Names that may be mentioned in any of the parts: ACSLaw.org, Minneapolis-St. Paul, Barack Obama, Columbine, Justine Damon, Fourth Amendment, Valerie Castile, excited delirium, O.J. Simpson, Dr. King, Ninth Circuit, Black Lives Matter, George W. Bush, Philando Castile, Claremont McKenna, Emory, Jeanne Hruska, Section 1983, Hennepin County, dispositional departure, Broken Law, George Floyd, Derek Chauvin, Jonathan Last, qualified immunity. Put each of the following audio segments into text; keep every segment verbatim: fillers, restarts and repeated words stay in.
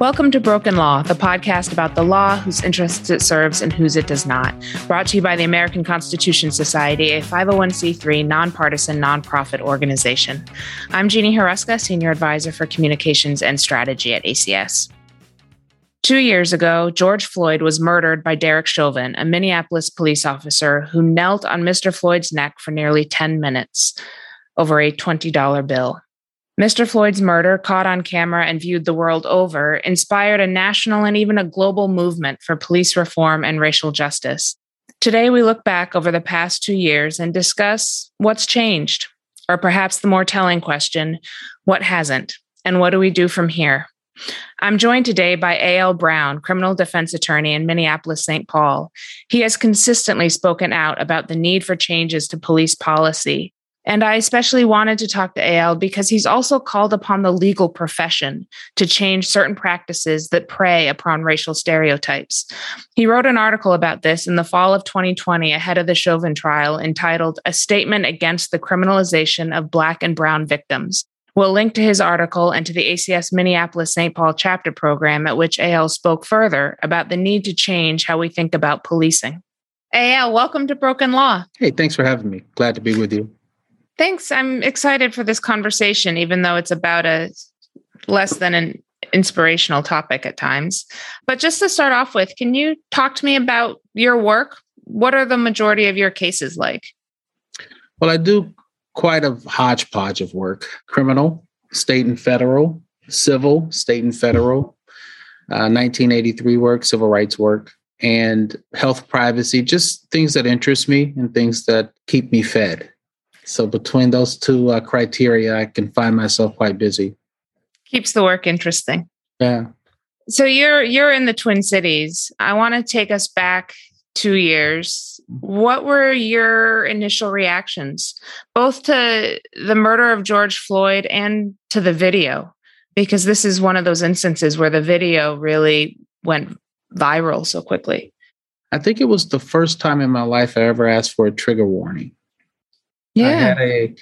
Welcome to Broken Law, the podcast about the law, whose interests it serves and whose it does not. Brought to you by the American Constitution Society, a five oh one c three nonpartisan nonprofit organization. I'm Jeanne Hruska, Senior Advisor for Communications and Strategy at A C S. Two years ago, George Floyd was murdered by Derek Chauvin, a Minneapolis police officer who knelt on Mister Floyd's neck for nearly ten minutes over a twenty dollar bill. Mister Floyd's murder, caught on camera and viewed the world over, inspired a national and even a global movement for police reform and racial justice. Today, we look back over the past two years and discuss what's changed, or perhaps the more telling question, what hasn't, and what do we do from here? I'm joined today by A L. Brown, criminal defense attorney in Minneapolis-Saint Paul. He has consistently spoken out about the need for changes to police policy. And I especially wanted to talk to A L because he's also called upon the legal profession to change certain practices that prey upon racial stereotypes. He wrote an article about this in the fall of twenty twenty ahead of the Chauvin trial entitled "A Statement Against the Criminalization of Black and Brown Victims." We'll link to his article and to the A C S Minneapolis-Saint Paul chapter program at which A L spoke further about the need to change how we think about policing. A L, welcome to Broken Law. Hey, thanks for having me. Glad to be with you. Thanks. I'm excited for this conversation, even though it's about a less than an inspirational topic at times. But just to start off with, can you talk to me about your work? What are the majority of your cases like? Well, I do quite a hodgepodge of work: criminal, state and federal, civil, state and federal, uh, nineteen eighty-three work, civil rights work, and health, privacy, just things that interest me and things that keep me fed. So between those two uh, criteria, I can find myself quite busy. Keeps the work interesting. Yeah. So you're you're in the Twin Cities. I want to take us back two years. What were your initial reactions, both to the murder of George Floyd and to the video? Because this is one of those instances where the video really went viral so quickly. I think it was the first time in my life I ever asked for a trigger warning. Yeah. I had a,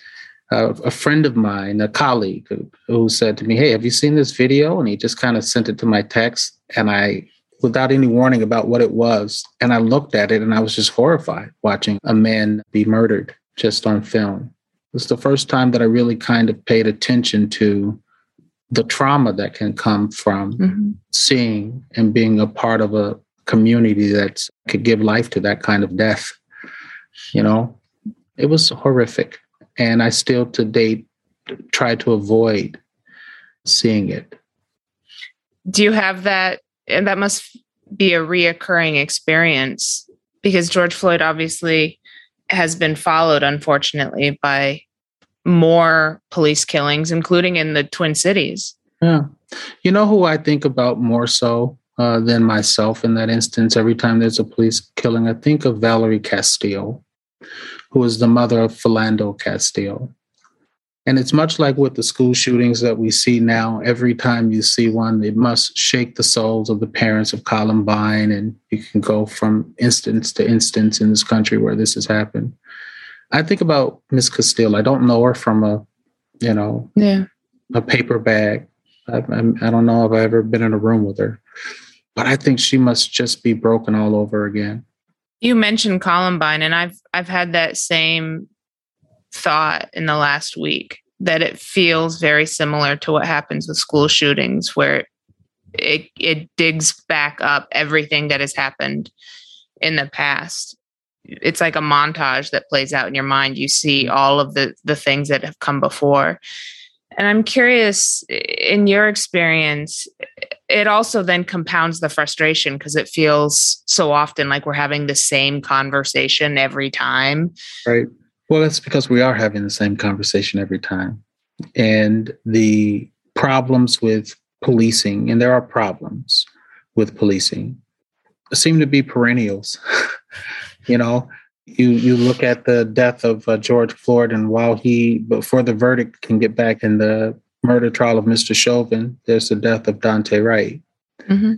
a a friend of mine, a colleague, who, who said to me, "Hey, have you seen this video?" And he just kind of sent it to my text, and I, without any warning about what it was, and I looked at it, and I was just horrified watching a man be murdered just on film. It was the first time that I really kind of paid attention to the trauma that can come from mm-hmm. seeing and being a part of a community that could give life to that kind of death, you know? It was horrific, and I still to date try to avoid seeing it. Do you have that? And that must be a reoccurring experience, because George Floyd obviously has been followed, unfortunately, by more police killings, including in the Twin Cities. Yeah. You know who I think about more so uh, than myself in that instance? Every time there's a police killing, I think of Valerie Castile, who is the mother of Philando Castile. And it's much like with the school shootings that we see now. Every time you see one, it must shake the souls of the parents of Columbine. And you can go from instance to instance in this country where this has happened. I think about Miss Castile. I don't know her from a, you know, yeah. a paper bag. I, I don't know if I've ever been in a room with her. But I think she must just be broken all over again. You mentioned Columbine, and I've I've had that same thought in the last week, that it feels very similar to what happens with school shootings, where it it digs back up everything that has happened in the past. It's like a montage that plays out in your mind. You see all of the, the things that have come before. And I'm curious, in your experience, it also then compounds the frustration, because it feels so often like we're having the same conversation every time. Right. Well, that's because we are having the same conversation every time. And the problems with policing, and there are problems with policing, seem to be perennials. You know, you you look at the death of uh, George Floyd, and while he, before the verdict can get back in the murder trial of Mister Chauvin, there's the death of Dante Wright. Mm-hmm.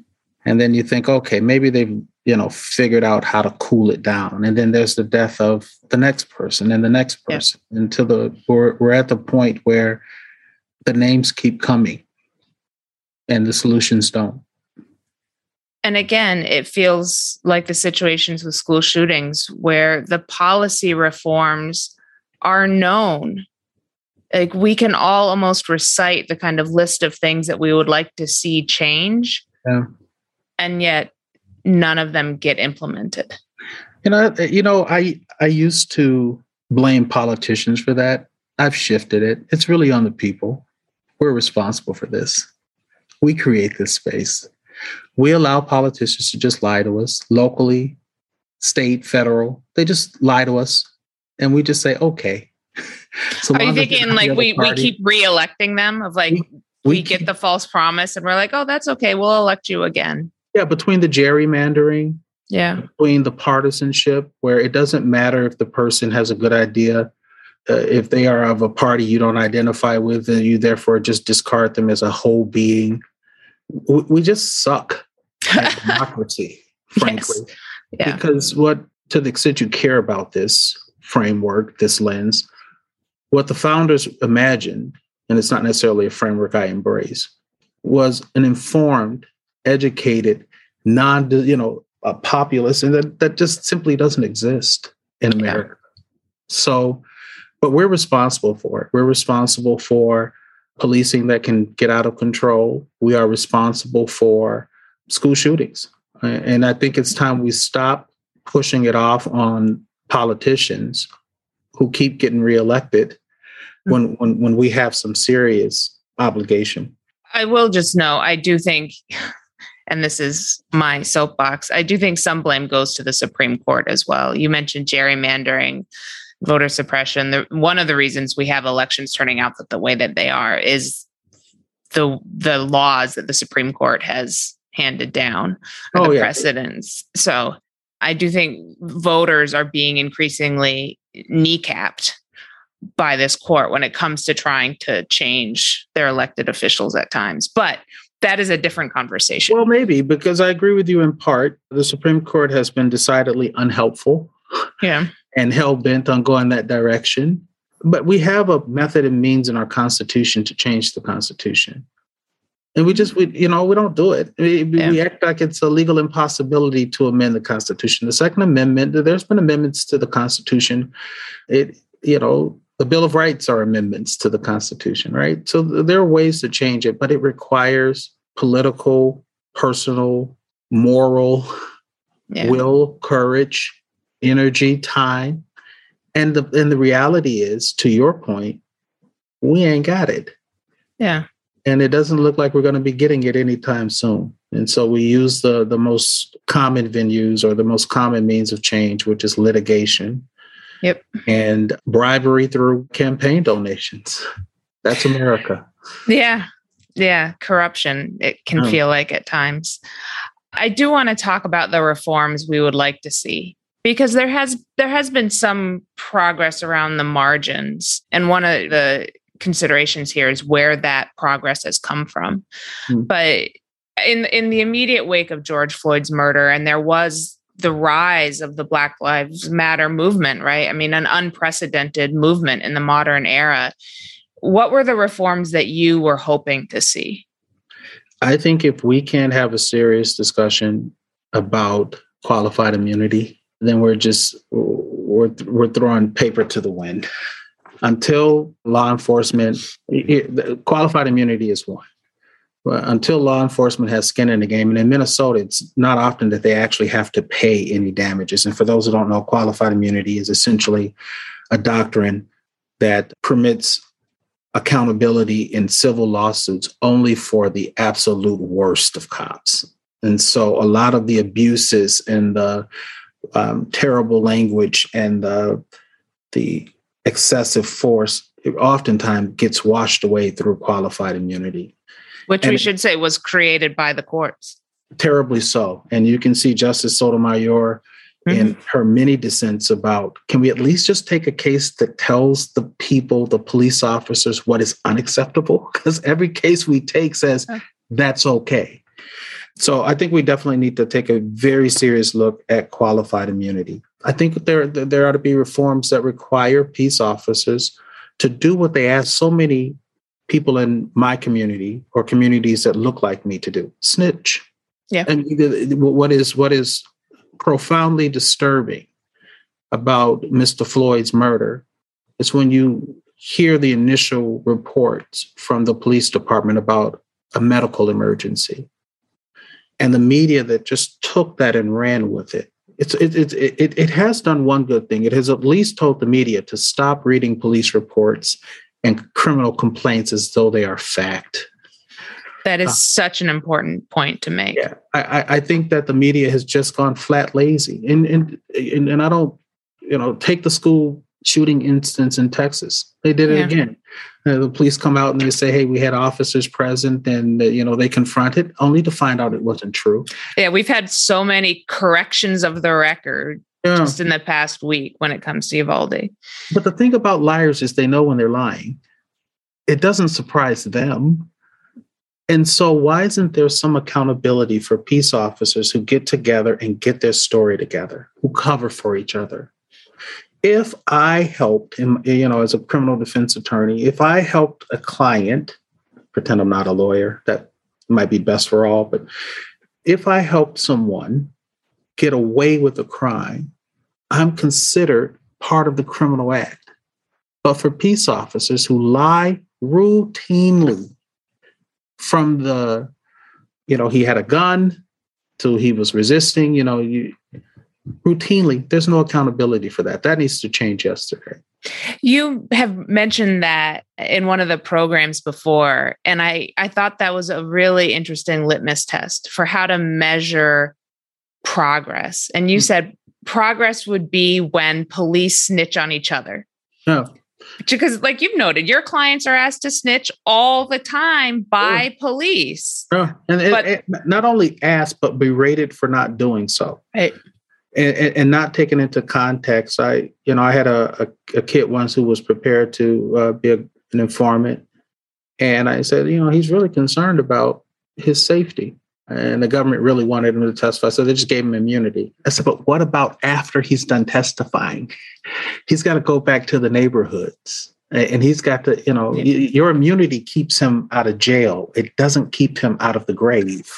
And then you think, okay, maybe they've, you know, figured out how to cool it down. And then there's the death of the next person and the next person yeah. until the we're, we're at the point where the names keep coming. and the solutions don't. And again, it feels like the situations with school shootings where the policy reforms are known. Like, we can all almost recite the kind of list of things that we would like to see change. Yeah. And yet none of them get implemented. You know, you know, I, I used to blame politicians for that. I've shifted it. It's really on the people. We're responsible for this. We create this space. We allow politicians to just lie to us locally, state, federal. They just lie to us. And we just say, okay. So are you thinking like we, we keep re-electing them of like, we, we, we get keep, the false promise and we're like, oh, that's okay. We'll elect you again. Yeah. Between the gerrymandering. Yeah. Between the partisanship where it doesn't matter if the person has a good idea. Uh, if they are of a party you don't identify with, then you therefore just discard them as a whole being. We, we just suck at democracy, frankly. Yes. Yeah. Because what, to the extent you care about this framework, this lens, what the founders imagined, and it's not necessarily a framework I embrace, was an informed, educated, non, you know, a populace, and that, that just simply doesn't exist in America. Yeah. So, but we're responsible for it. We're responsible for policing that can get out of control. We are responsible for school shootings. And I think it's time we stop pushing it off on politicians who keep getting reelected when, when, when we have some serious obligation. I will just know, I do think, and this is my soapbox, I do think some blame goes to the Supreme Court as well. You mentioned gerrymandering, voter suppression. The, one of the reasons we have elections turning out that the way that they are is the the laws that the Supreme Court has handed down, or oh, the yeah. precedents. So I do think voters are being increasingly kneecapped by this court when it comes to trying to change their elected officials at times. But that is a different conversation. Well, maybe, because I agree with you in part. The Supreme Court has been decidedly unhelpful. Yeah. And hell-bent on going that direction. But we have a method and means in our Constitution to change the Constitution. And we just, we, you know, we don't do it. We, yeah. we act like it's a legal impossibility to amend the Constitution. The Second Amendment, there's been amendments to the Constitution. It, you know, the Bill of Rights are amendments to the Constitution, right? So there are ways to change it, but it requires political, personal, moral, yeah. will, courage, energy, time. And the and the reality is, to your point, we ain't got it. Yeah. And it doesn't look like we're going to be getting it anytime soon. And so we use the, the most common venues or the most common means of change, which is litigation. Yep. And bribery through campaign donations. That's America. Yeah. Yeah. Corruption. It can um, feel like at times. I do want to talk about the reforms we would like to see. Because there has there has been some progress around the margins. And one of the considerations here is where that progress has come from. Mm-hmm. But in, in the immediate wake of George Floyd's murder, and there was the rise of the Black Lives Matter movement, right? I mean, an unprecedented movement in the modern era. What were the reforms that you were hoping to see? I think if we can have a serious discussion about qualified immunity, then we're just, we're, we're throwing paper to the wind. Until law enforcement, qualified immunity is one. But until law enforcement has skin in the game, and in Minnesota, it's not often that they actually have to pay any damages. And for those who don't know, qualified immunity is essentially a doctrine that permits accountability in civil lawsuits only for the absolute worst of cops. And so a lot of the abuses and the Um, terrible language and the the excessive force, it oftentimes gets washed away through qualified immunity, which and we should it, say was created by the courts. Terribly so, and you can see Justice Sotomayor mm-hmm. in her many dissents about, can we at least just take a case that tells the people, the police officers, what is unacceptable? Because every case we take says that's okay. So I think we definitely need to take a very serious look at qualified immunity. I think there, there ought to be reforms that require peace officers to do what they ask so many people in my community or communities that look like me to do. Snitch. Yeah. And what is what is profoundly disturbing about Mister Floyd's murder is when you hear the initial reports from the police department about a medical emergency and the media that just took that and ran with it. It's, it, it, it, it has done one good thing. It has at least told the media to stop reading police reports and criminal complaints as though they are fact. That is uh, such an important point to make. Yeah, I, I think that the media has just gone flat lazy. And, and, and I don't, you know, take the school shooting instance in Texas. They did it yeah. again. Uh, the police come out and they say, hey, we had officers present, and, uh, you know, they confront it only to find out it wasn't true. Yeah, we've had so many corrections of the record yeah. just in the past week when it comes to Uvalde. But the thing about liars is they know when they're lying. It doesn't surprise them. And so why isn't there some accountability for peace officers who get together and get their story together, who cover for each other? If I helped, you know, as a criminal defense attorney, if I helped a client, pretend I'm not a lawyer, that might be best for all, but if I helped someone get away with a crime, I'm considered part of the criminal act. But for peace officers who lie routinely, from the, you know, he had a gun to he was resisting, you know, you routinely, there's no accountability for that. That needs to change yesterday. You have mentioned that in one of the programs before, and I, I thought that was a really interesting litmus test for how to measure progress. And you mm-hmm. said progress would be when police snitch on each other. No. Oh. Because like you've noted, your clients are asked to snitch all the time by yeah. police. Yeah. And but, it, it, not only asked, but berated for not doing so. Right. And, and, and not taken into context. I, you know, I had a, a, a kid once who was prepared to uh, be a, an informant. And I said, you know, he's really concerned about his safety. And the government really wanted him to testify. So they just gave him immunity. I said, but what about after he's done testifying? He's got to go back to the neighborhoods and he's got to, you know, yeah. y- your immunity keeps him out of jail. It doesn't keep him out of the grave.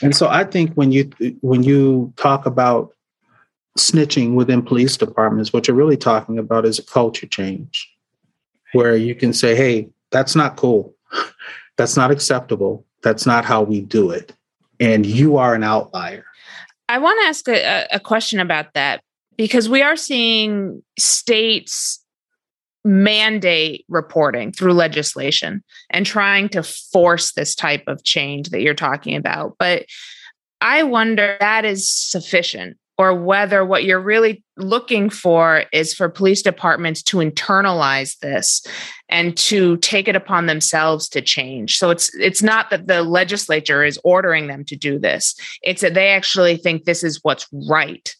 And so I think when you when you talk about snitching within police departments, what you're really talking about is a culture change where you can say, hey, that's not cool. That's not acceptable. That's not how we do it. And you are an outlier. I want to ask a, a question about that, because we are seeing states mandate reporting through legislation and trying to force this type of change that you're talking about. But I wonder if that is sufficient, or whether what you're really looking for is for police departments to internalize this and to take it upon themselves to change. So it's it's not that the legislature is ordering them to do this. It's that they actually think this is what's right,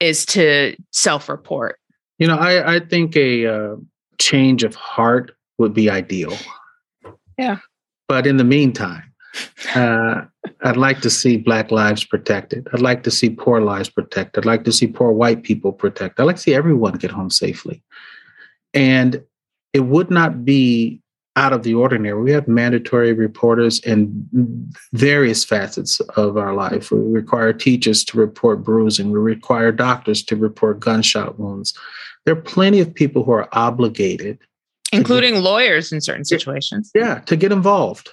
is to self-report. You know, I, I think a uh, change of heart would be ideal. Yeah. But in the meantime, uh, I'd like to see Black lives protected. I'd like to see poor lives protected. I'd like to see poor white people protected. I'd like to see everyone get home safely. And it would not be out of the ordinary. We have mandatory reporters in various facets of our life. We require teachers to report bruising. We require doctors to report gunshot wounds. There are plenty of people who are obligated. Including get, lawyers in certain situations. Yeah, to get involved.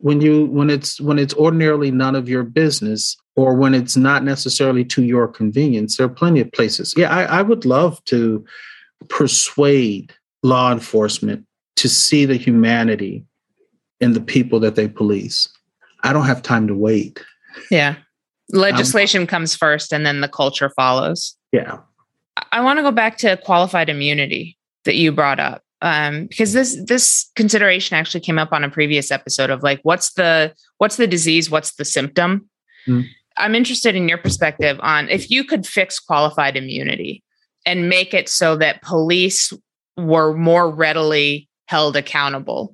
When you when it's when it's ordinarily none of your business, or when it's not necessarily to your convenience, there are plenty of places. Yeah, I, I would love to persuade law enforcement to see the humanity in the people that they police. I don't have time to wait. Yeah. Legislation um, comes first, and then the culture follows. Yeah. I want to go back to qualified immunity that you brought up. Um, because this this consideration actually came up on a previous episode of like, what's the what's the disease? What's the symptom? Mm. I'm interested in your perspective on if you could fix qualified immunity and make it so that police were more readily held accountable.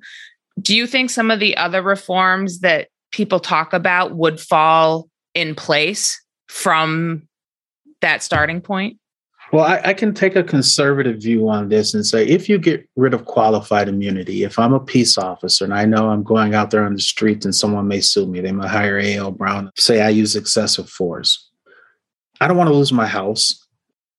Do you think some of the other reforms that people talk about would fall in place from that starting point? Well, I, I can take a conservative view on this and say, if you get rid of qualified immunity, if I'm a peace officer and I know I'm going out there on the streets and someone may sue me, they might hire A L Brown, say I use excessive force. I don't want to lose my house,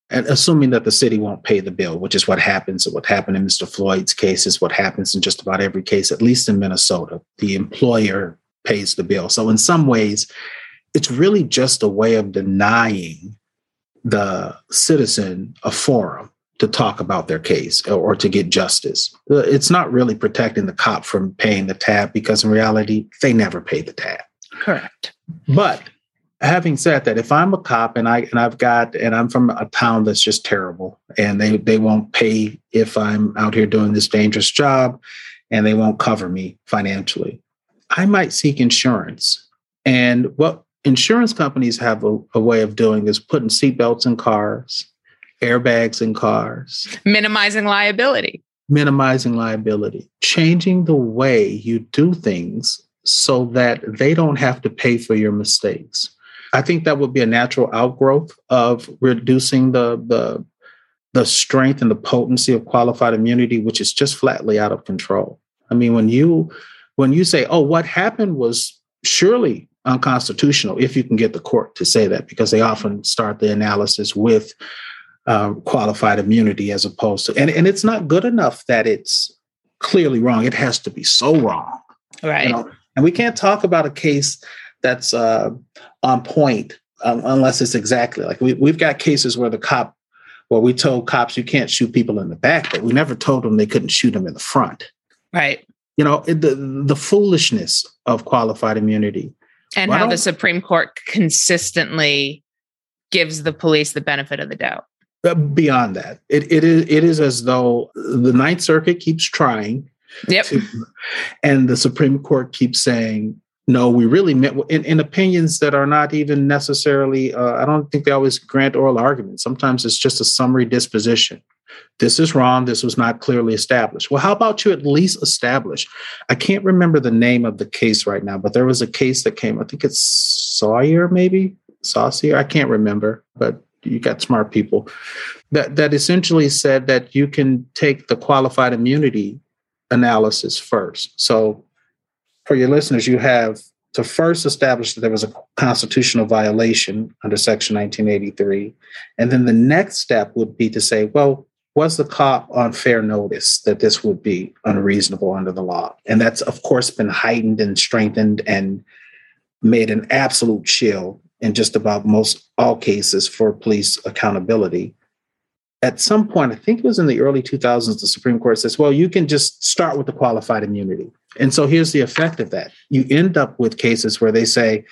and assuming that the city won't pay the bill, which is what happens. What happened in Mister Floyd's case is what happens in just about every case, at least in Minnesota. The employer pays the bill. So in some ways, it's really just a way of denying the citizen a forum to talk about their case or to get justice. It's not really protecting the cop from paying the tab, because in reality, they never pay the tab. Correct. But having said that, if I'm a cop and I and I've got and I'm from a town that's just terrible, and they, they won't pay if I'm out here doing this dangerous job, and they won't cover me financially, I might seek insurance. And what insurance companies have a, a way of doing is putting seatbelts in cars, airbags in cars. Minimizing liability. Minimizing liability. Changing the way you do things so that they don't have to pay for your mistakes. I think that would be a natural outgrowth of reducing the, the, the strength and the potency of qualified immunity, which is just flatly out of control. I mean, when you when you say, oh, what happened was surely unconstitutional, if you can get the court to say that, because they often start the analysis with um, qualified immunity as opposed to, and, and it's not good enough that it's clearly wrong. It has to be so wrong. Right. You know? And we can't talk about a case that's uh, on point um, unless it's exactly like we, we've got cases where the cop, well, we told cops you can't shoot people in the back, but we never told them they couldn't shoot them in the front. Right. You know, it, the, the foolishness of qualified immunity. And well, how the Supreme Court consistently gives the police the benefit of the doubt. Beyond that, it, it is it is as though the Ninth Circuit keeps trying. Yep. To, and the Supreme Court keeps saying, no, we really meant in, in opinions that are not even necessarily. Uh, I don't think they always grant oral arguments. Sometimes it's just a summary disposition. This is wrong. This was not clearly established. Well, how about you at least establish? I can't remember the name of the case right now, but there was a case that came, I think it's Sawyer, maybe Saucier. I can't remember, but you got smart people that, that essentially said that you can take the qualified immunity analysis first. So for your listeners, you have to first establish that there was a constitutional violation under Section nineteen eighty-three. And then the next step would be to say, well, was the cop on fair notice that this would be unreasonable under the law? And that's, of course, been heightened and strengthened and made an absolute chill in just about most all cases for police accountability. At some point, I think it was in the early two thousands, the Supreme Court says, well, you can just start with the qualified immunity. And so here's the effect of that. You end up with cases where they say,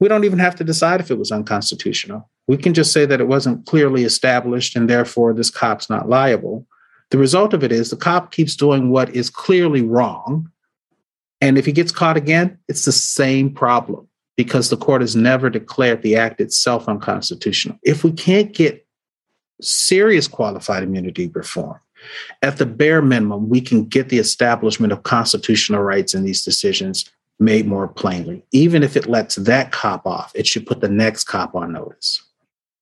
we don't even have to decide if it was unconstitutional. We can just say that it wasn't clearly established, and therefore this cop's not liable. The result of it is the cop keeps doing what is clearly wrong. And if he gets caught again, it's the same problem, because the court has never declared the act itself unconstitutional. If we can't get serious qualified immunity reform, at the bare minimum, we can get the establishment of constitutional rights in these decisions made more plainly. Even if it lets that cop off, it should put the next cop on notice.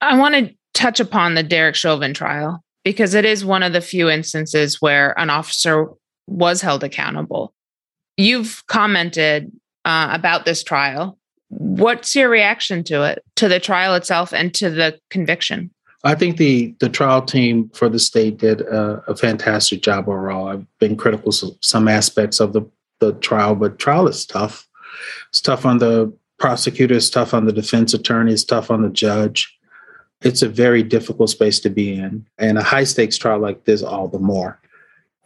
I want to touch upon the Derek Chauvin trial, because it is one of the few instances where an officer was held accountable. You've commented uh, about this trial. What's your reaction to it, to the trial itself and to the conviction? I think the, the trial team for the state did a, a fantastic job overall. I've been critical of some aspects of the, the trial, but trial is tough. It's tough on the prosecutor, it's tough on the defense attorney, it's tough on the judge. It's a very difficult space to be in, and a high stakes trial like this, all the more.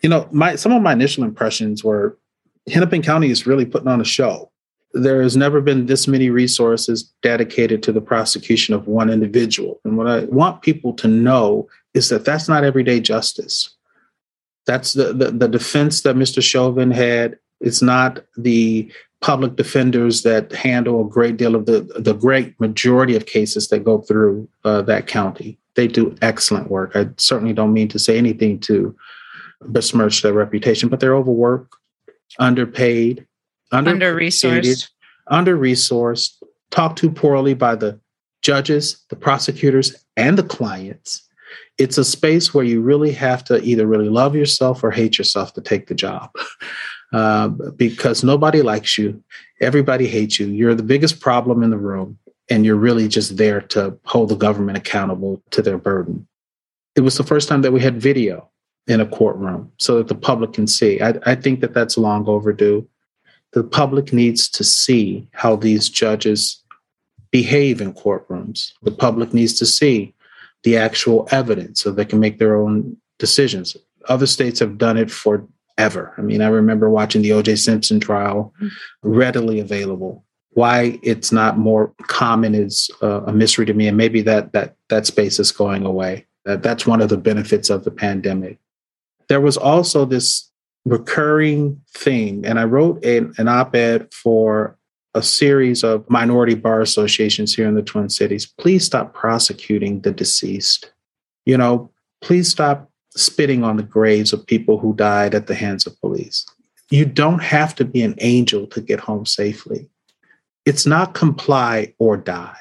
You know, my, some of my initial impressions were Hennepin County is really putting on a show. There has never been this many resources dedicated to the prosecution of one individual. And what I want people to know is that that's not everyday justice. That's the, the, the defense that Mister Chauvin had. It's not the public defenders that handle a great deal of the, the great majority of cases that go through uh, that county. They do excellent work. I certainly don't mean to say anything to besmirch their reputation, but they're overworked, underpaid, under-resourced, under-resourced, talked to poorly by the judges, the prosecutors, and the clients. it's a space where you really have to either really love yourself or hate yourself to take the job. Uh, because nobody likes you. Everybody hates you. You're the biggest problem in the room, and you're really just there to hold the government accountable to their burden. It was the first time that we had video in a courtroom so that the public can see. I, I think that that's long overdue. The public needs to see how these judges behave in courtrooms. The public needs to see the actual evidence so they can make their own decisions. Other states have done it forever. I mean, I remember watching the O J. Simpson trial, readily available. Why it's not more common is uh, a mystery to me, and maybe that that that space is going away. That that's one of the benefits of the pandemic. There was also this recurring theme, and I wrote an, an op-ed for a series of minority bar associations here in the Twin Cities. Please stop prosecuting the deceased. You know, please stop spitting on the graves of people who died at the hands of police. You don't have to be an angel to get home safely. It's not comply or die.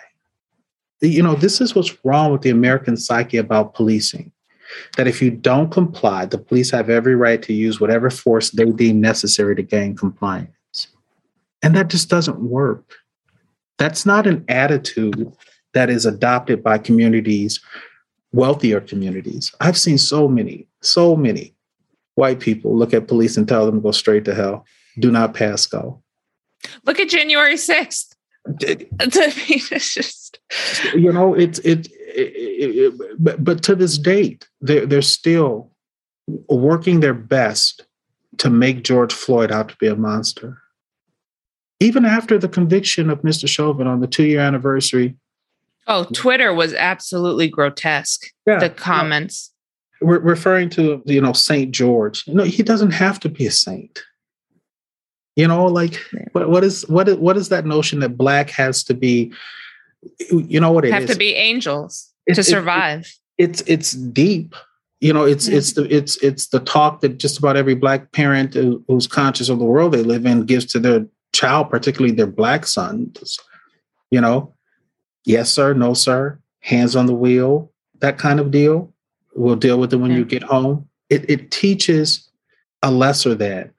You know, this is what's wrong with the American psyche about policing. That if you don't comply, the police have every right to use whatever force they deem necessary to gain compliance. And that just doesn't work. That's not an attitude that is adopted by communities, wealthier communities. I've seen so many, so many white people look at police and tell them to go straight to hell. Do not pass go. Look at January sixth. It's just, you know, it's it, it, it but, but to this date, they're, they're still working their best to make George Floyd out to be a monster. Even after the conviction of Mister Chauvin on the two-year anniversary. Oh, Twitter was absolutely grotesque. Yeah, the comments. Yeah. We're referring to, you know, Saint George. No, he doesn't have to be a saint. You know, like what, what is what is what is that notion that black has to be? You know what it have is. Have to be angels it's, to survive. It's, it's it's deep. You know, it's mm-hmm. it's the it's it's the talk that just about every black parent who, who's conscious of the world they live in gives to their child, particularly their black sons. You know, yes sir, no sir, hands on the wheel, that kind of deal. We'll deal with it when mm-hmm. you get home. It it teaches a lesser than.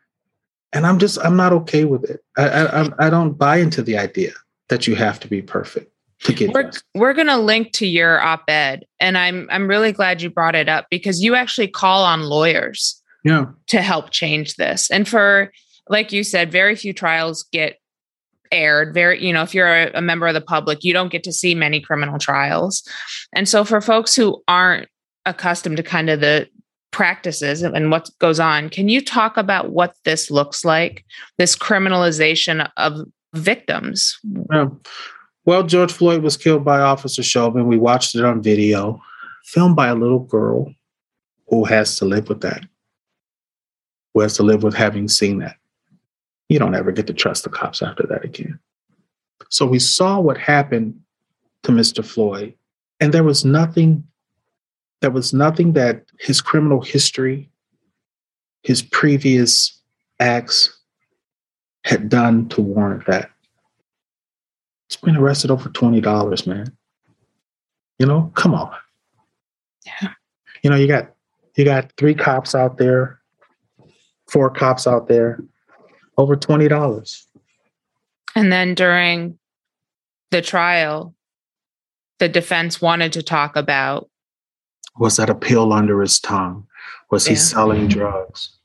And I'm just, I'm not okay with it. I, I I don't buy into the idea that you have to be perfect to get We're, we're going to link to your op-ed. And I'm I'm really glad you brought it up because you actually call on lawyers yeah. to help change this. And for, like you said, very few trials get aired. Very, you know, if you're a, a member of the public, you don't get to see many criminal trials. And so for folks who aren't accustomed to kind of the practices and what goes on. Can you talk about what this looks like, this criminalization of victims? Yeah. Well, George Floyd was killed by Officer Chauvin. We watched it on video, filmed by a little girl who has to live with that, who has to live with having seen that. You don't ever get to trust the cops after that again. So we saw what happened to Mister Floyd, and there was nothing There was nothing that his criminal history, his previous acts had done to warrant that. He's been arrested over twenty dollars, man. You know, come on. Yeah. You know, you got you got three cops out there, four cops out there, over twenty dollars. And then during the trial, the defense wanted to talk about was that a pill under his tongue? Was yeah. he selling drugs?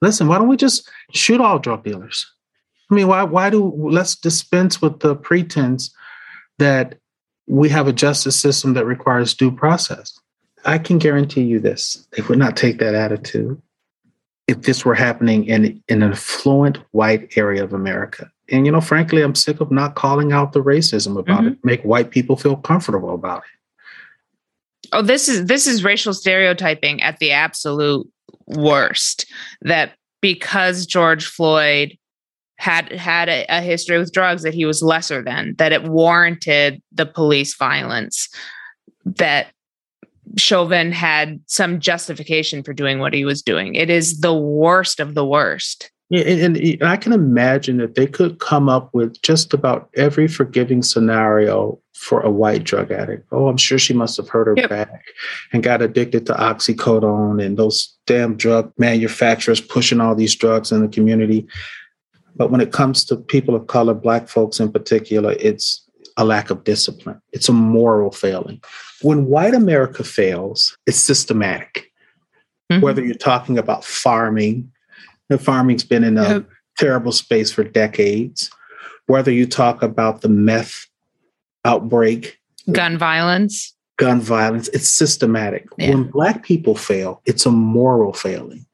Listen, why don't we just shoot all drug dealers? I mean, why why do let's dispense with the pretense that we have a justice system that requires due process. I can guarantee you this. They would not take that attitude if this were happening in, in an affluent white area of America. And, you know, frankly, I'm sick of not calling out the racism about mm-hmm. it, make white people feel comfortable about it. Oh, this is this is racial stereotyping at the absolute worst, that because George Floyd had had a, a history with drugs, that he was lesser than, that it warranted the police violence, that Chauvin had some justification for doing what he was doing. It is the worst of the worst. And, and I can imagine that they could come up with just about every forgiving scenario for a white drug addict. Oh, I'm sure she must have hurt her yep. back and got addicted to oxycodone and those damn drug manufacturers pushing all these drugs in the community. But when it comes to people of color, Black folks in particular, it's a lack of discipline. It's a moral failing. When white America fails, it's systematic. Mm-hmm. Whether you're talking about farming, the farming's been in a yep. terrible space for decades. Whether you talk about the meth outbreak, gun violence, gun violence, it's systematic. Yeah. When Black people fail, it's a moral failing.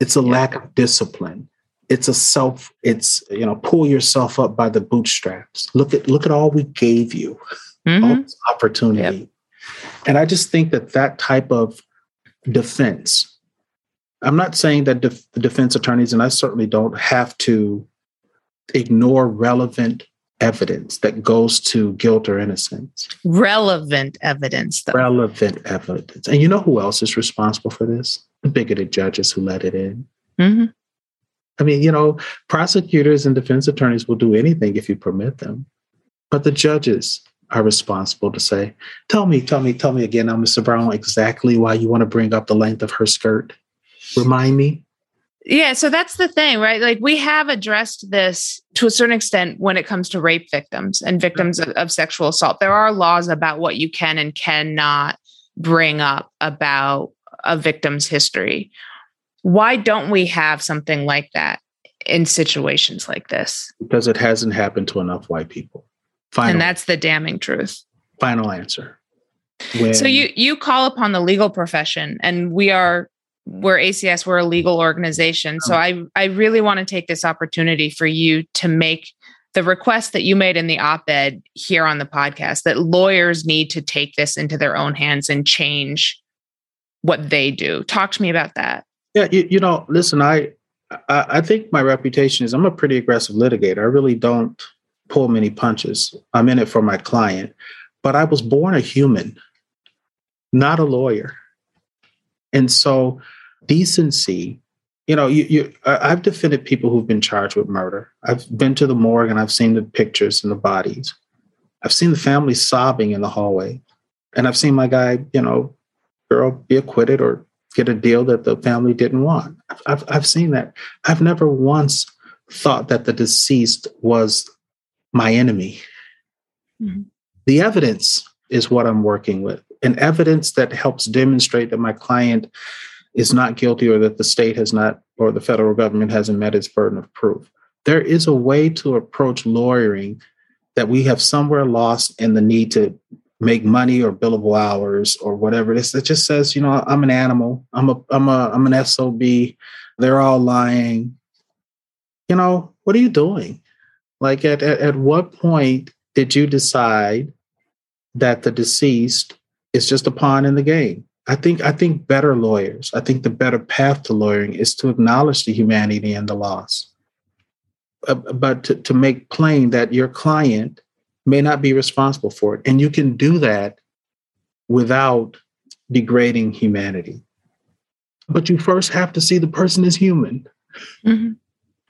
It's a yep. lack of discipline. It's a self, it's, you know, pull yourself up by the bootstraps. Look at, look at all we gave you, mm-hmm. all this opportunity. Yep. And I just think that that type of defense, I'm not saying that def- defense attorneys, and I certainly don't, have to ignore relevant evidence that goes to guilt or innocence. Relevant evidence, though. Relevant evidence. And you know who else is responsible for this? The bigoted judges who let it in. Mm-hmm. I mean, you know, prosecutors and defense attorneys will do anything if you permit them. But the judges are responsible to say, tell me, tell me, tell me again, now, Mister Brown, exactly why you want to bring up the length of her skirt. Remind me. Yeah. So that's the thing, right? Like, we have addressed this to a certain extent when it comes to rape victims and victims of, of sexual assault. There are laws about what you can and cannot bring up about a victim's history. Why don't we have something like that in situations like this? Because it hasn't happened to enough white people. Final. And that's the damning truth. Final answer. When- so you, you call upon the legal profession, and we are... We're A C S, we're a legal organization. So I, I really want to take this opportunity for you to make the request that you made in the op-ed here on the podcast, that lawyers need to take this into their own hands and change what they do. Talk to me about that. Yeah, you, you know, listen, I, I I think my reputation is I'm a pretty aggressive litigator. I really don't pull many punches. I'm in it for my client. But I was born a human, not a lawyer. And so decency, you know, you, you, I've defended people who've been charged with murder. I've been to the morgue and I've seen the pictures and the bodies. I've seen the family sobbing in the hallway. And I've seen my guy, you know, girl be acquitted or get a deal that the family didn't want. I've, I've, I've seen that. I've never once thought that the deceased was my enemy. Mm-hmm. The evidence is what I'm working with. And evidence that helps demonstrate that my client is not guilty, or that the state has not, or the federal government hasn't met its burden of proof. There is a way to approach lawyering that we have somewhere lost in the need to make money or billable hours or whatever it is. That just says, you know, I'm an animal. I'm a, I'm a, I'm an S O B. They're all lying. You know, what are you doing? Like, at at, at what point did you decide that the deceased it's just a pawn in the game? I think I think better lawyers, I think the better path to lawyering is to acknowledge the humanity and the loss, uh, but to, to make plain that your client may not be responsible for it. And you can do that without degrading humanity. But you first have to see the person as human. Mm-hmm.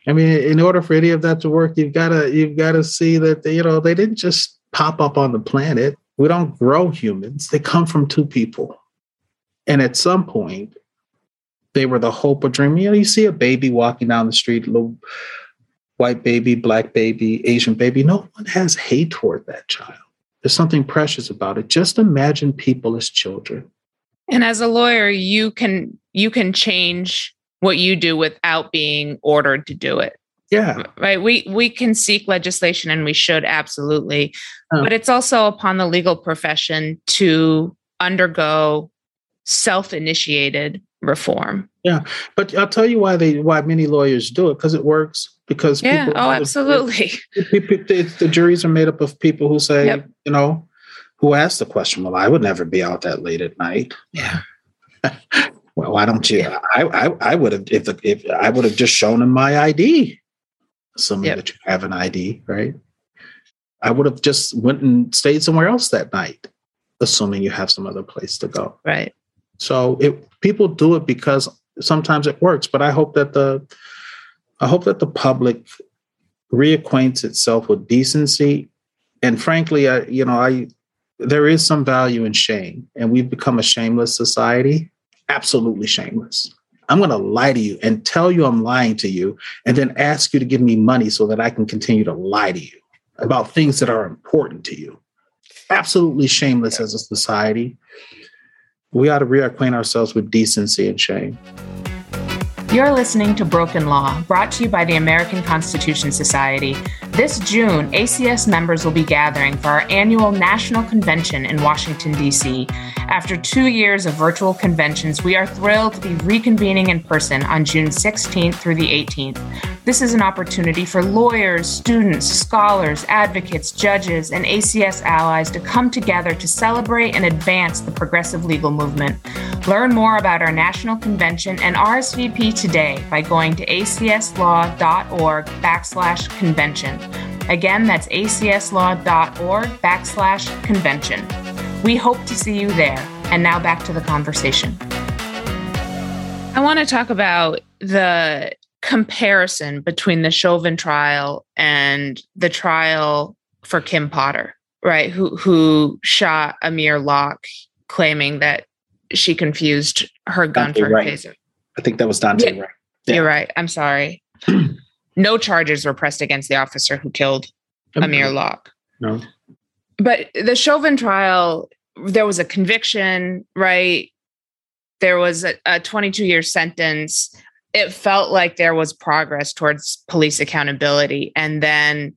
I mean, in order for any of that to work, you've got to you've got to see that, they, you know, they didn't just pop up on the planet. We don't grow humans. They come from two people. And at some point, they were the hope or dream. You know, you see a baby walking down the street, little white baby, black baby, Asian baby. No one has hate toward that child. There's something precious about it. Just imagine people as children. And as a lawyer, you can you can change what you do without being ordered to do it. Yeah. Right. We we can seek legislation, and we should, absolutely. Um, but it's also upon the legal profession to undergo self-initiated reform. Yeah. But I'll tell you why they why many lawyers do it, because it works. Because yeah. People, oh, absolutely. The, the juries are made up of people who say, yep. you know, who ask the question, well, I would never be out that late at night. Yeah. Well, why don't you? Yeah. I, I I would have if if I would have just shown him my I D. Assuming yep. that you have an I D, right? I would have just went and stayed somewhere else that night, assuming you have some other place to go. Right. So it, people do it because sometimes it works, but I hope that the I hope that the public reacquaints itself with decency. And frankly, I, you know, I there is some value in shame, and we've become a shameless society. Absolutely shameless. I'm going to lie to you and tell you I'm lying to you, and then ask you to give me money so that I can continue to lie to you about things that are important to you. Absolutely shameless as a society. We ought to reacquaint ourselves with decency and shame. You're listening to Broken Law, brought to you by the American Constitution Society. This June, A C S members will be gathering for our annual national convention in Washington, D C After two years of virtual conventions, we are thrilled to be reconvening in person on June sixteenth through the eighteenth. This is an opportunity for lawyers, students, scholars, advocates, judges, and A C S allies to come together to celebrate and advance the progressive legal movement. Learn more about our national convention and R S V P today by going to acslaw.org backslash convention. Again, that's acslaw.org backslash convention. We hope to see you there. And now back to the conversation. I want to talk about the comparison between the Chauvin trial and the trial for Kim Potter, right? Who, who shot Amir Locke, claiming that she confused her gun Dante for a Wright. Taser. I think that was Dante yeah. Wright. Yeah. You're right. I'm sorry. No charges were pressed against the officer who killed okay. Amir Locke. No. But the Chauvin trial, there was a conviction, right? There was a twenty-two-year sentence. It felt like there was progress towards police accountability. And then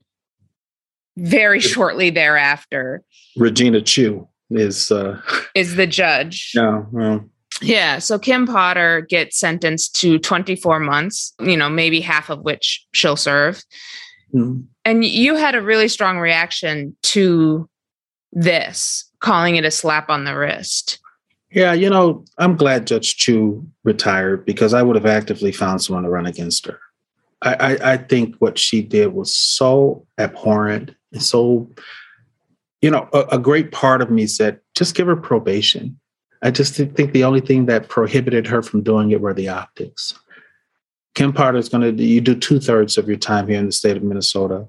very shortly thereafter... Regina Chu is... Uh, is the judge. No, no. Yeah. So Kim Potter gets sentenced to twenty-four months, you know, maybe half of which she'll serve. Mm. And you had a really strong reaction to this, calling it a slap on the wrist. Yeah, you know, I'm glad Judge Chu retired because I would have actively found someone to run against her. I, I, I think what she did was so abhorrent and so, you know, a, a great part of me said, just give her probation. I just think the only thing that prohibited her from doing it were the optics. Kim Potter is going to, you do two thirds of your time here in the state of Minnesota,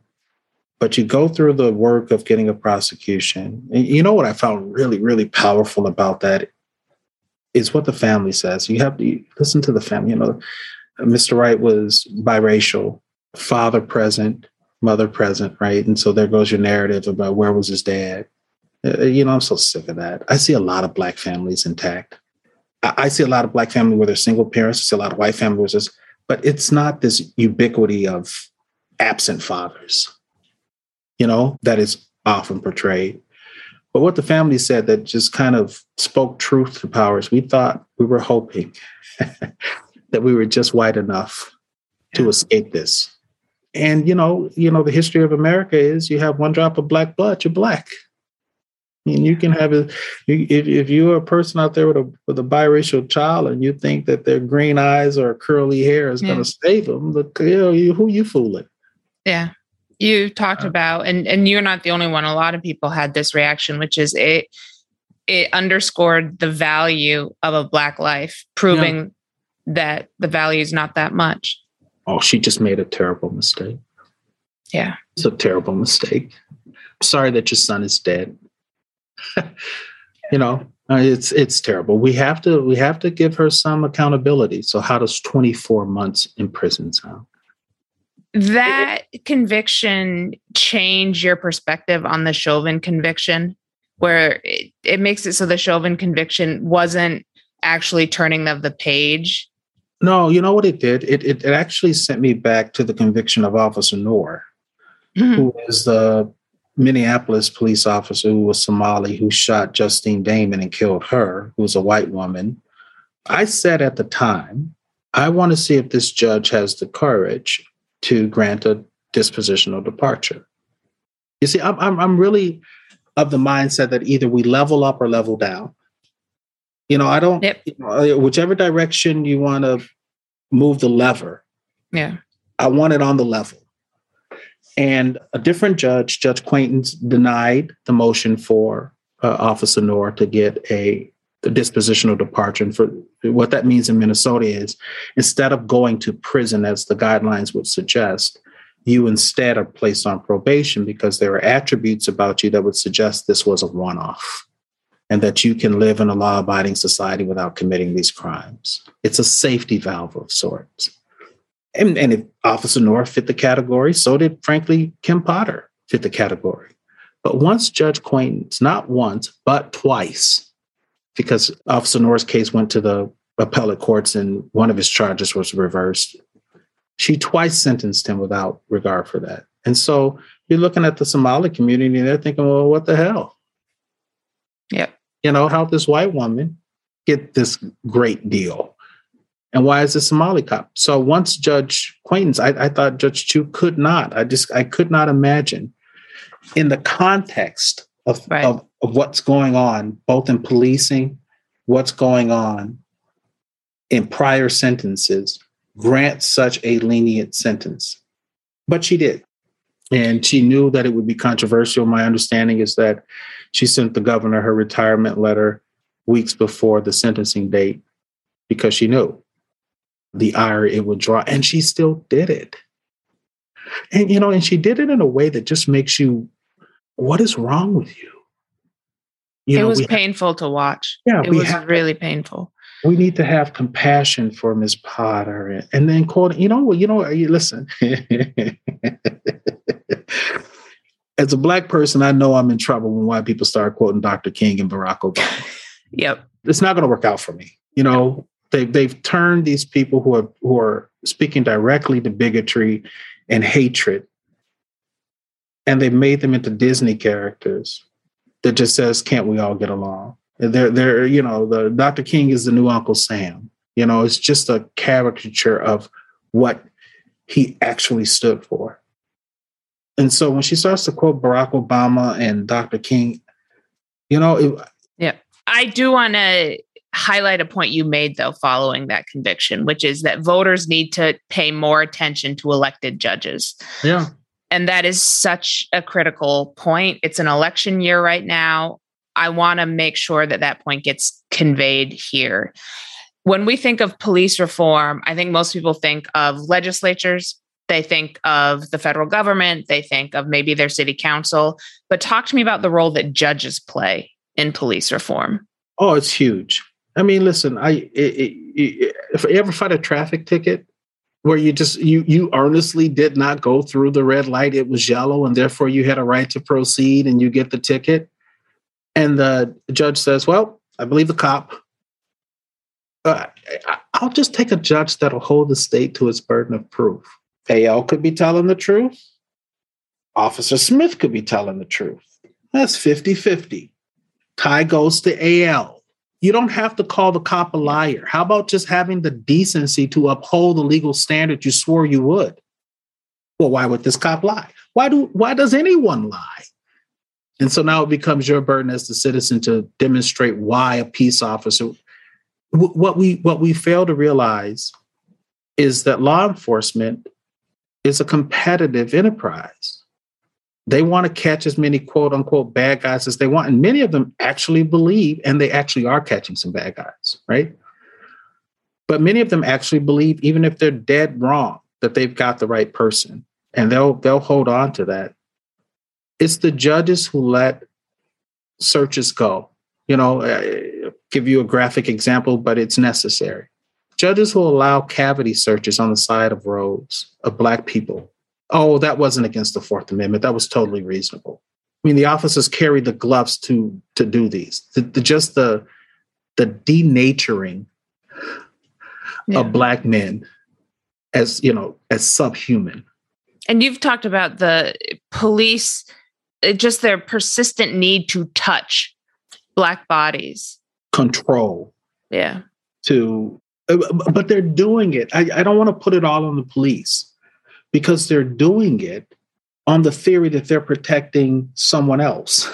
but you go through the work of getting a prosecution. And you know what I found really, really powerful about that is what the family says. You have to listen to the family. You know, Mister Wright was biracial, father present, mother present, right? And so there goes your narrative about where was his dad. You know, I'm so sick of that. I see a lot of Black families intact. I see a lot of Black families where they're single parents. I see a lot of white families. But it's not this ubiquity of absent fathers, you know, that is often portrayed. But what the family said that just kind of spoke truth to power is we thought we were hoping that we were just white enough to yeah. escape this. And, you know, you know, the history of America is you have one drop of Black blood, you're Black. And you can have a, if if you're a person out there with a with a biracial child and you think that their green eyes or curly hair is yeah. going to save them, look, you know, you, who you fooling? Yeah, you talked uh, about, and and you're not the only one. A lot of people had this reaction, which is it it underscored the value of a Black life, proving yeah. that the value is not that much. Oh, she just made a terrible mistake. Yeah, it's a terrible mistake. I'm sorry that your son is dead. You know, it's it's terrible. We have to we have to give her some accountability. So how does twenty-four months in prison sound? That it, conviction change your perspective on the Chauvin conviction, where it, it makes it so the Chauvin conviction wasn't actually turning of the page? No, you know what it did? It it, it actually sent me back to the conviction of Officer Noor, mm-hmm. who is the Minneapolis police officer who was Somali, who shot Justine Damon and killed her, who was a white woman. I said at the time, I want to see if this judge has the courage to grant a dispositional departure. You see, I'm I'm, I'm really of the mindset that either we level up or level down. You know, I don't, yep. you know, whichever direction you want to move the lever. Yeah, I want it on the level. And a different judge, Judge Quaintance, denied the motion for uh, Officer Noor to get a the dispositional departure. And for what that means in Minnesota is, instead of going to prison, as the guidelines would suggest, you instead are placed on probation because there are attributes about you that would suggest this was a one-off and that you can live in a law-abiding society without committing these crimes. It's a safety valve of sorts. And, and if Officer Noor fit the category, so did, frankly, Kim Potter fit the category. But once Judge Quaintance, not once, but twice, because Officer Noor's case went to the appellate courts and one of his charges was reversed, she twice sentenced him without regard for that. And so you're looking at the Somali community and they're thinking, well, what the hell? Yeah. You know, how'd this white woman get this great deal? And why is this Somali cop? So once Judge Quaintance, I, I thought Judge Chu could not, I just, I could not imagine in the context of, right. of, of what's going on, both in policing, what's going on in prior sentences, grant such a lenient sentence. But she did. And she knew that it would be controversial. My understanding is that she sent the governor her retirement letter weeks before the sentencing date because she knew the ire it would draw. And she still did it. And, you know, and she did it in a way that just makes you, what is wrong with you? You it know, was painful have, to watch. Yeah, it was have, really painful. We need to have compassion for Miz Potter. And, and then quote, you know, well, you know, you listen, as a Black person, I know I'm in trouble when white people start quoting Doctor King and Barack Obama. Yep. It's not going to work out for me. You know, they've, they've turned these people who are, who are speaking directly to bigotry and hatred, and they made them into Disney characters that just says, can't we all get along? They're, they're, you know, the Doctor King is the new Uncle Sam. You know, it's just a caricature of what he actually stood for. And so when she starts to quote Barack Obama and Doctor King, you know, it, yeah, I do want to highlight a point you made, though, following that conviction, which is that voters need to pay more attention to elected judges. Yeah. And that is such a critical point. It's an election year right now. I want to make sure that that point gets conveyed here. When we think of police reform, I think most people think of legislatures. They think of the federal government. They think of maybe their city council. But talk to me about the role that judges play in police reform. Oh, it's huge. I mean, listen, I it, it, it, if you ever fight a traffic ticket where you just you you earnestly did not go through the red light, it was yellow, and therefore you had a right to proceed and you get the ticket. And the judge says, well, I believe the cop. Uh, I'll just take a judge that'll hold the state to its burden of proof. A L could be telling the truth. Officer Smith could be telling the truth. That's fifty-fifty. Tie goes to A L. You don't have to call the cop a liar. How about just having the decency to uphold the legal standard you swore you would? Well, why would this cop lie? Why do? Why does anyone lie? And so now it becomes your burden as the citizen to demonstrate why a peace officer. What we what we fail to realize is that law enforcement is a competitive enterprise. They want to catch as many quote unquote bad guys as they want. And many of them actually believe, and they actually are catching some bad guys, right? But many of them actually believe, even if they're dead wrong, that they've got the right person. And they'll they'll hold on to that. It's the judges who let searches go. You know, I'll give you a graphic example, but it's necessary. Judges will allow cavity searches on the side of roads of Black people. Oh, that wasn't against the Fourth Amendment. That was totally reasonable. I mean, the officers carry the gloves to to do these. The, the, just the the denaturing yeah. of Black men as, you know, as subhuman. And you've talked about the police, just their persistent need to touch Black bodies. Control. Yeah. To, but they're doing it. I, I don't want to put it all on the police because they're doing it on the theory that they're protecting someone else,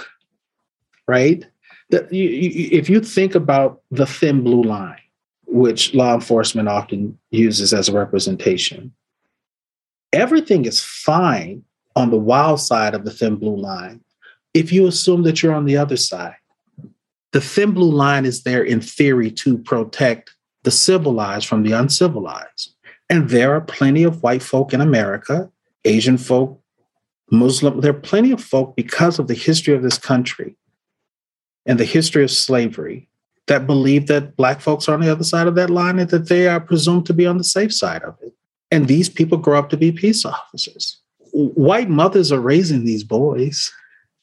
right? That you, you, if you think about the thin blue line, which law enforcement often uses as a representation, everything is fine on the wild side of the thin blue line if you assume that you're on the other side. The thin blue line is there in theory to protect the civilized from the uncivilized. And there are plenty of white folk in America, Asian folk, Muslim. There are plenty of folk, because of the history of this country and the history of slavery, that believe that Black folks are on the other side of that line and that they are presumed to be on the safe side of it. And these people grow up to be peace officers. White mothers are raising these boys,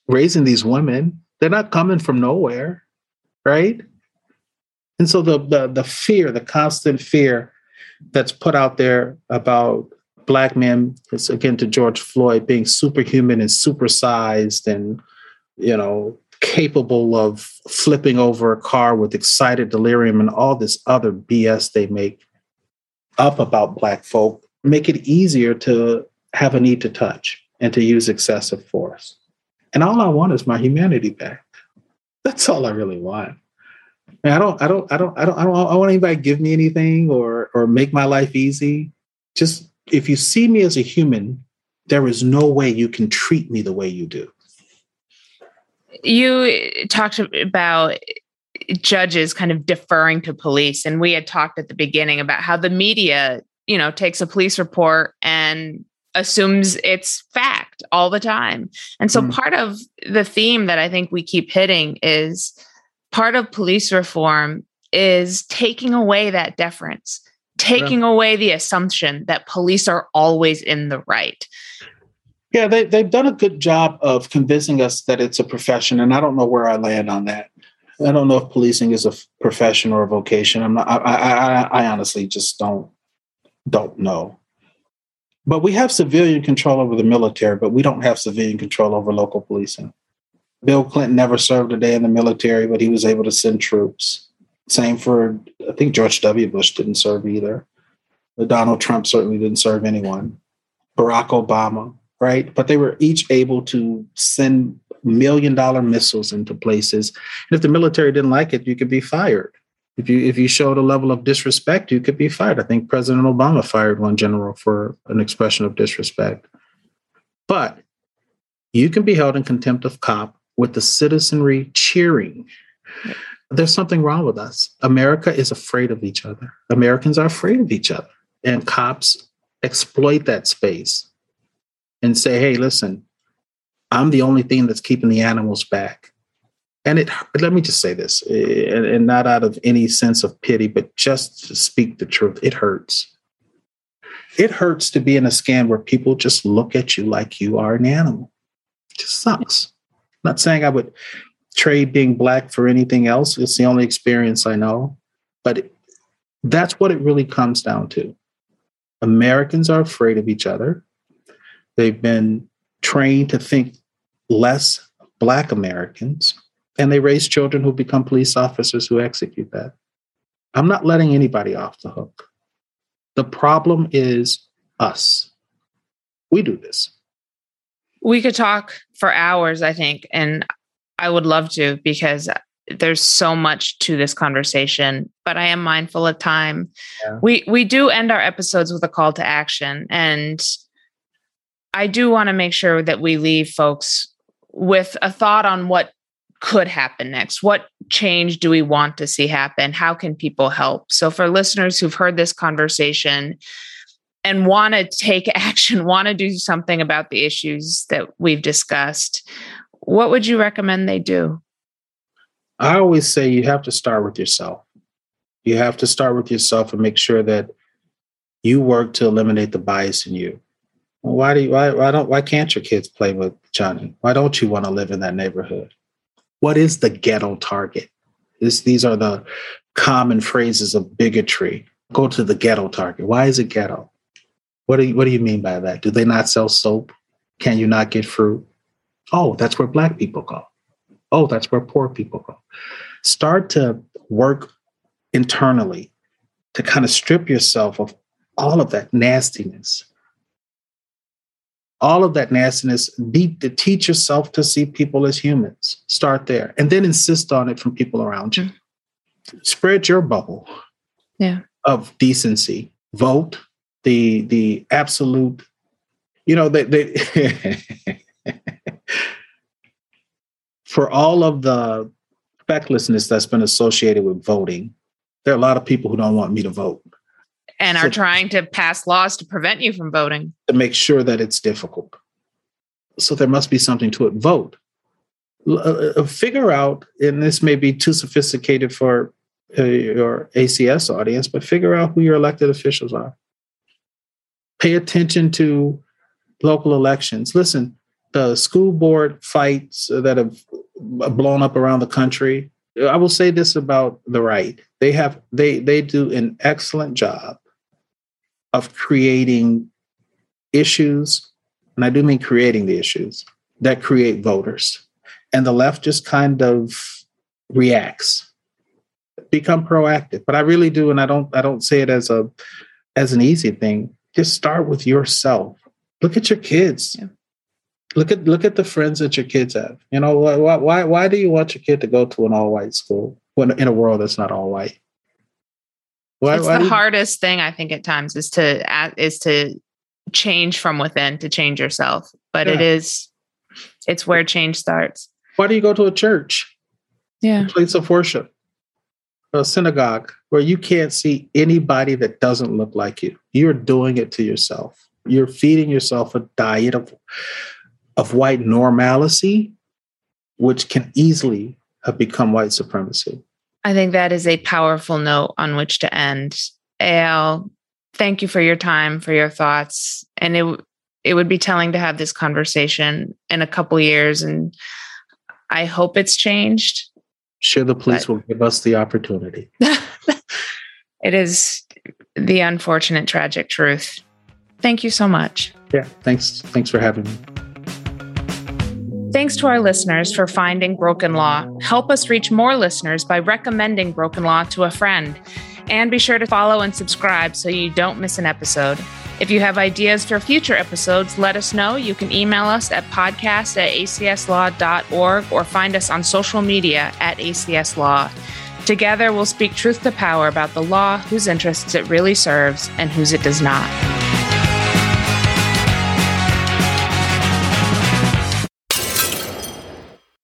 raising these women. They're not coming from nowhere, right? And so the, the, the fear, the constant fear that's put out there about Black men, it's again to George Floyd, being superhuman and supersized and, you know, capable of flipping over a car with excited delirium and all this other B S they make up about Black folk, make it easier to have a need to touch and to use excessive force. And all I want is my humanity back. That's all I really want. And I don't, I don't, I don't, I don't, I don't I want anybody to give me anything or or make my life easy. Just if you see me as a human, there is no way you can treat me the way you do. You talked about judges kind of deferring to police. And we had talked at the beginning about how the media, you know, takes a police report and assumes it's fact all the time. And so mm. part of the theme that I think we keep hitting is part of police reform is taking away that deference, taking yeah. away the assumption that police are always in the right. Yeah, they, they've done a good job of convincing us that it's a profession, and I don't know where I land on that. I don't know if policing is a profession or a vocation. I'm not. I, I, I honestly just don't don't know. But we have civilian control over the military, but we don't have civilian control over local policing. Bill Clinton never served a day in the military, but he was able to send troops. Same for, I think George W. Bush didn't serve either. Donald Trump certainly didn't serve anyone. Barack Obama. Right. But they were each able to send million dollar missiles into places. And if the military didn't like it, you could be fired. If you if you showed a level of disrespect, you could be fired. I think President Obama fired one general for an expression of disrespect. But you can be held in contempt of cop with the citizenry cheering. There's something wrong with us. America is afraid of each other. Americans are afraid of each other. And cops exploit that space and say, hey, listen, I'm the only thing that's keeping the animals back. And it, let me just say this, and, and not out of any sense of pity, but just to speak the truth, it hurts. It hurts to be in a scan where people just look at you like you are an animal. It just sucks. I'm not saying I would trade being Black for anything else. It's the only experience I know. But it, that's what it really comes down to. Americans are afraid of each other. They've been trained to think less Black Americans, and they raise children who become police officers who execute that. I'm not letting anybody off the hook. The problem is us. We do this. We could talk for hours, I think, and I would love to because there's so much to this conversation, but I am mindful of time. Yeah. We we do end our episodes with a call to action, and I do want to make sure that we leave folks with a thought on what could happen next. What change do we want to see happen? How can people help? So for listeners who've heard this conversation and want to take action, want to do something about the issues that we've discussed, what would you recommend they do? I always say you have to start with yourself. You have to start with yourself and make sure that you work to eliminate the bias in you. Why do you, why, why don't why can't your kids play with Johnny? Why don't you want to live in that neighborhood? What is the ghetto target? This, these are the common phrases of bigotry. Go to the ghetto target. Why is it ghetto? What do you, what do you mean by that? Do they not sell soap? Can you not get fruit? Oh, that's where Black people go. Oh, that's where poor people go. Start to work internally to kind of strip yourself of all of that nastiness. All of that nastiness, be, to teach yourself to see people as humans. Start there. And then insist on it from people around you. Mm-hmm. Spread your bubble yeah. of decency. Vote. The the absolute, you know, they, they for all of the fecklessness that's been associated with voting. There are a lot of people who don't want me to vote. And are so, trying to pass laws to prevent you from voting. To make sure that it's difficult. So there must be something to it. Vote. L- figure out, and this may be too sophisticated for uh, your A C S audience, but figure out who your elected officials are. Pay attention to local elections. Listen, the school board fights that have blown up around the country. I will say this about the right. They have they they do an excellent job of creating issues, and I do mean creating the issues, that create voters. And the left just kind of reacts, become proactive. But I really do, and I don't I don't say it as a as an easy thing. Just start with yourself. Look at your kids. Yeah. Look at look at the friends that your kids have. You know, why why why do you want your kid to go to an all-white school when in a world that's not all white? Why, it's why the you... hardest thing I think at times is to is to change from within, to change yourself. But yeah. it is it's where change starts. Why do you go to a church? Yeah, a place of worship, a synagogue where you can't see anybody that doesn't look like you. You're doing it to yourself. You're feeding yourself a diet of. of white normalcy, which can easily have become white supremacy. I think that is a powerful note on which to end. A L, thank you for your time, for your thoughts. And it it would be telling to have this conversation in a couple years. And I hope it's changed. Sure, the police but will give us the opportunity. It is the unfortunate, tragic truth. Thank you so much. Yeah, thanks. Thanks for having me. Thanks to our listeners for finding Broken Law. Help us reach more listeners by recommending Broken Law to a friend. And be sure to follow and subscribe so you don't miss an episode. If you have ideas for future episodes, let us know. You can email us at podcast at acslaw.org or find us on social media at acslaw. Together, we'll speak truth to power about the law, whose interests it really serves, and whose it does not.